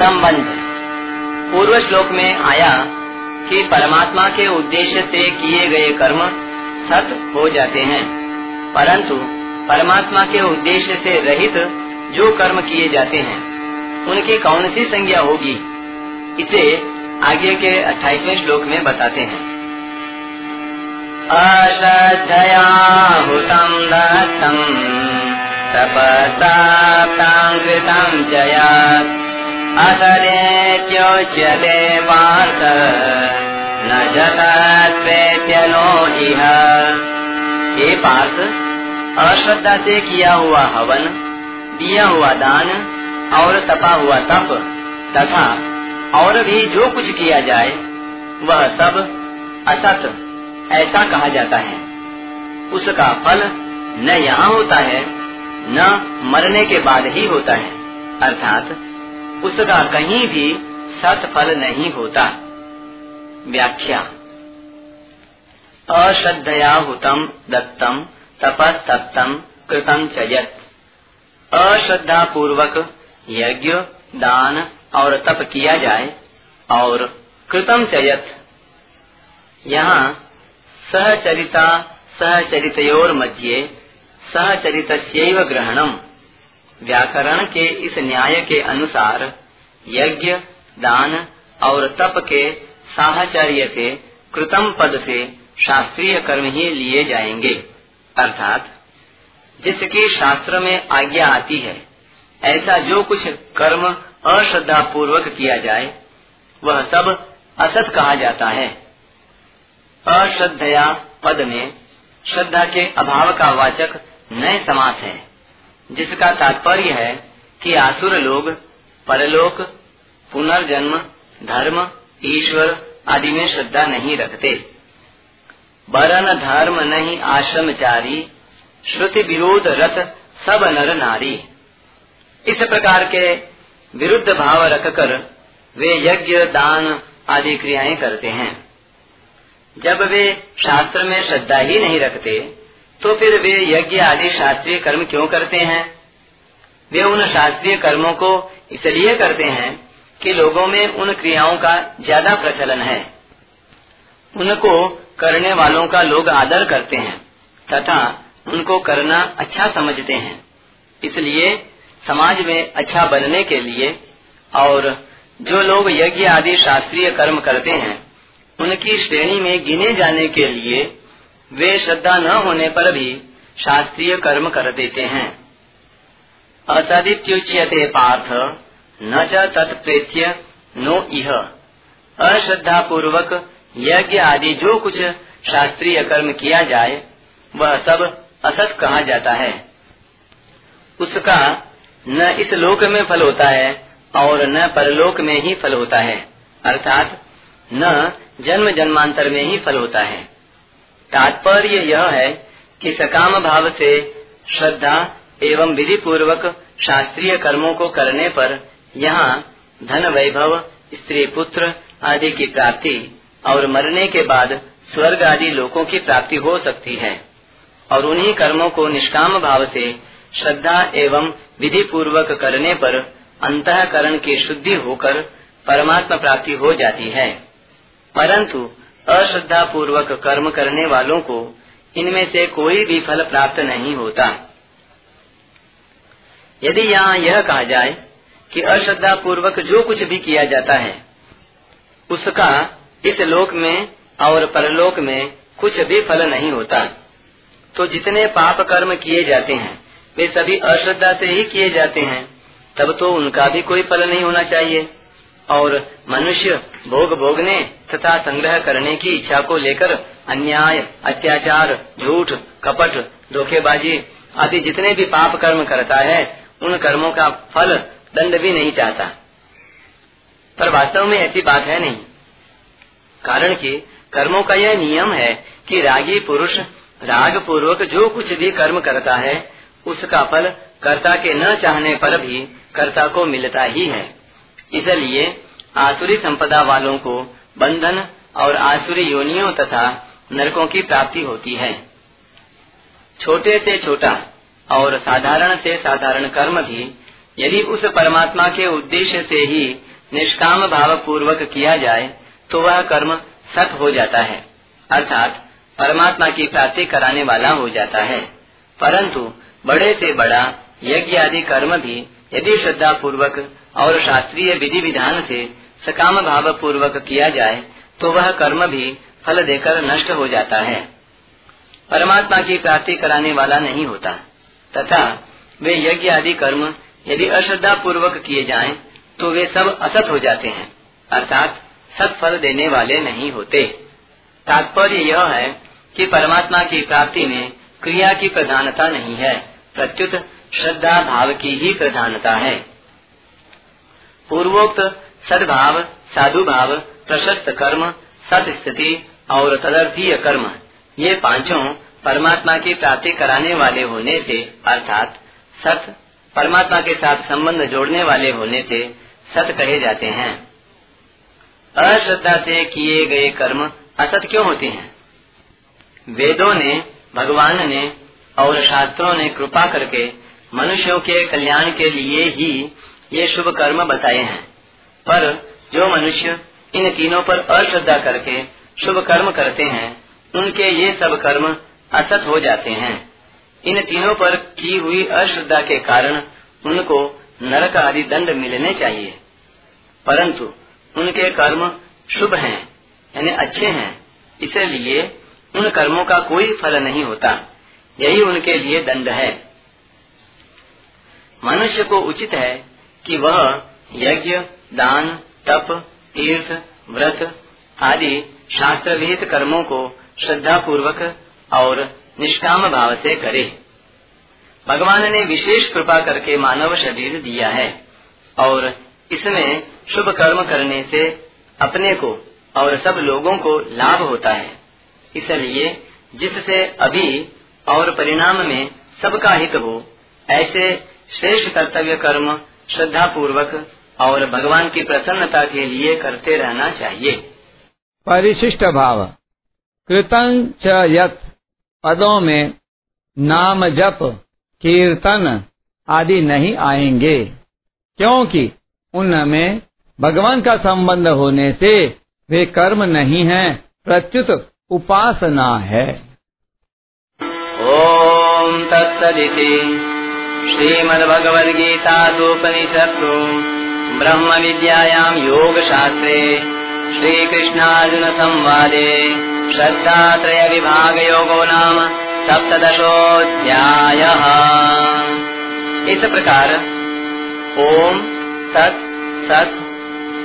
संबंध। पूर्व श्लोक में आया कि परमात्मा के उद्देश्य से किए गए कर्म सत हो जाते हैं, परंतु परमात्मा के उद्देश्य से रहित जो कर्म किए जाते हैं उनकी कौन सी संज्ञा होगी, इसे आगे के 28वें श्लोक में बताते हैं। अश्रद्धया हुतं दत्तं तपसा कृतं जयात् असदेत्योच्यते पार्थ न जतत् वेत्यनो इह। हे पार्थ, अश्रद्धा से किया हुआ हवन, दिया हुआ दान और तपा हुआ तप तथा और भी जो कुछ किया जाए वह सब असत ऐसा कहा जाता है। उसका फल न यहाँ होता है न मरने के बाद ही होता है, अर्थात उसका कहीं भी सत फल नहीं होता। व्याख्या। अश्रद्धया हुतम दत्तम तपस्तप्तम कृतम च यत्। अश्रद्धा पूर्वक यज्ञ, दान और तप किया जाए और कृतम च यत्, यहाँ सहचरिता सहचरितयोर मध्ये सहचरितस्यैव ग्रहणम। व्याकरण के इस न्याय के अनुसार यज्ञ, दान और तप के साहचर्य से कृतम पद से शास्त्रीय कर्म ही लिए जाएंगे, अर्थात जिसकी शास्त्र में आज्ञा आती है ऐसा जो कुछ कर्म अश्रद्धा पूर्वक किया जाए वह सब असत कहा जाता है। अश्रद्धया पद में श्रद्धा के अभाव का वाचक नए समास है, जिसका तात्पर्य है कि आसुर लोग परलोक, पुनर्जन्म, धर्म, ईश्वर आदि में श्रद्धा नहीं रखते। वरन धर्म नहीं आश्रमचारी, श्रुति विरोध रत सब नर नारी। इस प्रकार के विरुद्ध भाव रखकर वे यज्ञ, दान आदि क्रियाएं करते हैं। जब वे शास्त्र में श्रद्धा ही नहीं रखते तो फिर वे यज्ञ आदि शास्त्रीय कर्म क्यों करते हैं? वे उन शास्त्रीय कर्मों को इसलिए करते हैं कि लोगों में उन क्रियाओं का ज्यादा प्रचलन है, उनको करने वालों का लोग आदर करते हैं तथा उनको करना अच्छा समझते हैं। इसलिए समाज में अच्छा बनने के लिए और जो लोग यज्ञ आदि शास्त्रीय कर्म करते हैं उनकी श्रेणी में गिने जाने के लिए वे श्रद्धा न होने पर भी शास्त्रीय कर्म कर देते हैं। असदित्युच्यते पार्थ न च तत्प्रेत्य नो इह। अश्रद्धा पूर्वक यज्ञ आदि जो कुछ शास्त्रीय कर्म किया जाए वह सब असत कहा जाता है। उसका न इस लोक में फल होता है और न परलोक में ही फल होता है, अर्थात न जन्म जन्मांतर में ही फल होता है। तात्पर्य यह है कि सकाम भाव से श्रद्धा एवं विधि पूर्वक शास्त्रीय कर्मों को करने पर यहाँ धन, वैभव, स्त्री, पुत्र आदि की प्राप्ति और मरने के बाद स्वर्ग आदि लोकों की प्राप्ति हो सकती है, और उन्हीं कर्मों को निष्काम भाव से श्रद्धा एवं विधि पूर्वक करने पर अंतःकरण की शुद्धि होकर परमात्मा प्राप्ति हो जाती है। परंतु अश्रद्धा पूर्वक कर्म करने वालों को इनमें से कोई भी फल प्राप्त नहीं होता। यदि यहाँ यह कहा जाए कि अश्रद्धा पूर्वक जो कुछ भी किया जाता है उसका इस लोक में और परलोक में कुछ भी फल नहीं होता, तो जितने पाप कर्म किए जाते हैं वे सभी अश्रद्धा से ही किए जाते हैं, तब तो उनका भी कोई फल नहीं होना चाहिए। और मनुष्य भोग भोगने तथा संग्रह करने की इच्छा को लेकर अन्याय, अत्याचार, झूठ, कपट, धोखेबाजी आदि जितने भी पाप कर्म करता है उन कर्मों का फल दंड भी नहीं चाहता। पर वास्तव में ऐसी बात है नहीं, कारण कि कर्मों का यह नियम है कि रागी पुरुष राग पूर्वक जो कुछ भी कर्म करता है उसका फल कर्ता के न चाहने पर भी कर्ता को मिलता ही है। इसलिए आसुरी संपदा वालों को बंधन और आसुरी योनियों तथा नरकों की प्राप्ति होती है। छोटे से छोटा और साधारण से साधारण कर्म भी यदि उस परमात्मा के उद्देश्य से ही निष्काम भाव पूर्वक किया जाए तो वह कर्म सत हो जाता है, अर्थात परमात्मा की प्राप्ति कराने वाला हो जाता है। परंतु बड़े से बड़ा यज्ञ आदि कर्म भी यदि श्रद्धा पूर्वक और शास्त्रीय विधि विधान से सकाम भाव पूर्वक किया जाए तो वह कर्म भी फल देकर नष्ट हो जाता है, परमात्मा की प्राप्ति कराने वाला नहीं होता। तथा वे यज्ञ आदि कर्म यदि अश्रद्धा पूर्वक किए जाएं तो वे सब असत हो जाते हैं, अर्थात सत फल देने वाले नहीं होते। तात्पर्य यह है कि परमात्मा की प्राप्ति में क्रिया की प्रधानता नहीं है, प्रत्युत श्रद्धा भाव की ही प्रधानता है। पूर्वोक्त सद्भाव, साधु भाव, प्रशस्त कर्म, सदस्थिति और तदर्थीय कर्म, ये पांचों परमात्मा की प्राप्ति कराने वाले होने से, अर्थात सत परमात्मा के साथ संबंध जोड़ने वाले होने से सत कहे जाते हैं। अश्रद्धा से किए गए कर्म असत क्यों होते हैं? वेदों ने, भगवान ने और शास्त्रों ने कृपा करके मनुष्यों के कल्याण के लिए ही ये शुभ कर्म बताए हैं, पर जो मनुष्य इन तीनों पर अश्रद्धा करके शुभ कर्म करते हैं उनके ये सब कर्म असत हो जाते हैं। इन तीनों पर की हुई अश्रद्धा के कारण उनको नरक आदि दंड मिलने चाहिए, परंतु उनके कर्म शुभ हैं, यानी अच्छे हैं, इसलिए उन कर्मों का कोई फल नहीं होता, यही उनके लिए दंड है। मनुष्य को उचित है कि वह यज्ञ, दान, तप, तीर्थ, व्रत आदि शास्त्र विहित कर्मों को श्रद्धा पूर्वक और निष्काम भाव से करे। भगवान ने विशेष कृपा करके मानव शरीर दिया है और इसमें शुभ कर्म करने से अपने को और सब लोगों को लाभ होता है, इसलिए जिससे अभी और परिणाम में सबका हित हो, ऐसे श्रेष्ठ कर्तव्य कर्म श्रद्धा पूर्वक और भगवान की प्रसन्नता के लिए करते रहना चाहिए। परिशिष्ट भाव कृतं च यत् पदों में नाम जप, कीर्तन आदि नहीं आएंगे, क्योंकि उनमें भगवान का संबंध होने से वे कर्म नहीं है, प्रत्युत उपासना है। ओम तत्सदिति श्रीमद्भगवद्गीतासूपनिषत्सु ब्रह्म विद्यायां योगशास्त्रे श्रीकृष्णार्जुन संवादे श्रद्धात्रय विभागयोगो नाम सप्तदशोऽध्यायः। इस प्रकार ओम, तत्, सत्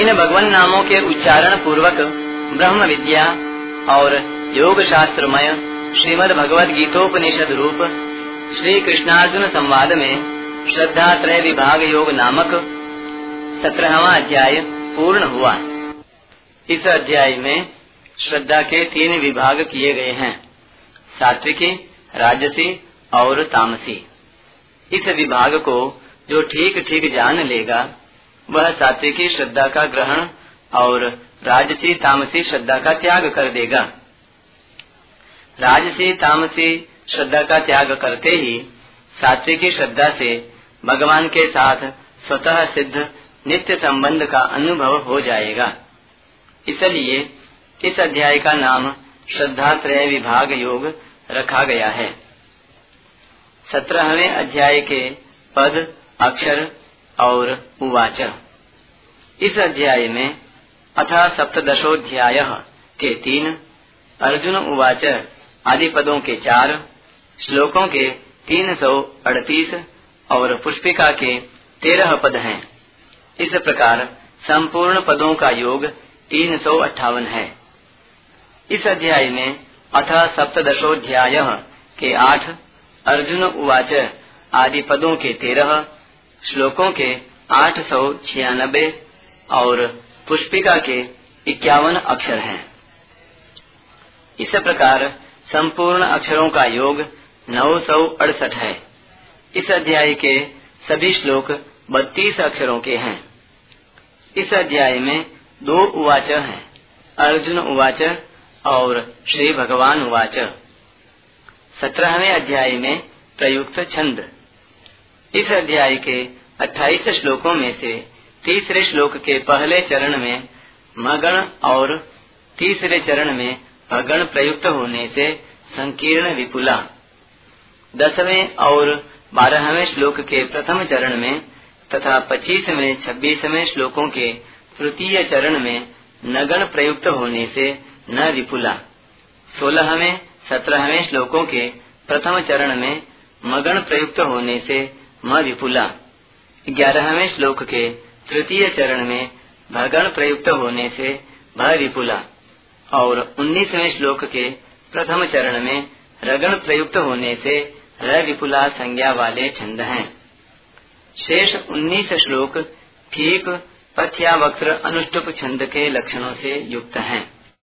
इन भगवान नामों के उच्चारण पूर्वक ब्रह्म विद्या और योग शास्त्रमय श्रीमद् भगवद गीतोपनिषद रूप श्री कृष्णार्जुन संवाद में श्रद्धा त्रय विभाग योग नामक 17वां अध्याय पूर्ण हुआ। इस अध्याय में श्रद्धा के 3 विभाग किए गए हैं, सात्विकी, राजसी और तामसी। इस विभाग को जो ठीक ठीक जान लेगा वह सात्विकी श्रद्धा का ग्रहण और राजसी तामसी श्रद्धा का त्याग कर देगा। राजसी तामसी श्रद्धा का त्याग करते ही सात्विकी श्रद्धा से भगवान के साथ स्वतः सिद्ध नित्य संबंध का अनुभव हो जाएगा, इसलिए इस अध्याय का नाम श्रद्धा त्रय विभाग योग रखा गया है। 17वें अध्याय के पद, अक्षर और उवाच। इस अध्याय में अथ सप्तदशोऽध्यायः के 3, अर्जुन उवाच आदि पदों के 4, श्लोकों के 338 और पुष्पिका के 13 पद हैं। इस प्रकार संपूर्ण पदों का योग 358 है। इस अध्याय में अथ सप्तदशोऽध्यायः के 8, अर्जुन उवाच आदि पदों के 13, श्लोकों के 896 और पुष्पिका के 51 अक्षर हैं। इस प्रकार संपूर्ण अक्षरों का योग 968 है। इस अध्याय के सभी श्लोक 32 अक्षरों के हैं। इस अध्याय में 2 उवाच हैं, अर्जुन उवाच और श्री भगवान उवाच। 17वें अध्याय में प्रयुक्त छंद। इस अध्याय के 28 श्लोकों में से तीसरे श्लोक के पहले चरण में मगण और तीसरे चरण में अगण प्रयुक्त होने से संकीर्ण विपुला, 10वें और 12वें श्लोक के प्रथम चरण में तथा 25वें 26वें श्लोकों के तृतीय चरण में नगण प्रयुक्त होने से न विपुला, 16वें 17वें श्लोकों के प्रथम चरण में मगण प्रयुक्त होने से म विपुला, 11वें श्लोक के तृतीय चरण में भगण प्रयुक्त होने से भ विपुला और 19वें श्लोक के प्रथम चरण में रगण प्रयुक्त होने से र विपुला संज्ञा वाले छंद हैं। शेष 19 श्लोक ठीक पथ्यावक्त्र अनुष्टुप छंद के लक्षणों से युक्त हैं।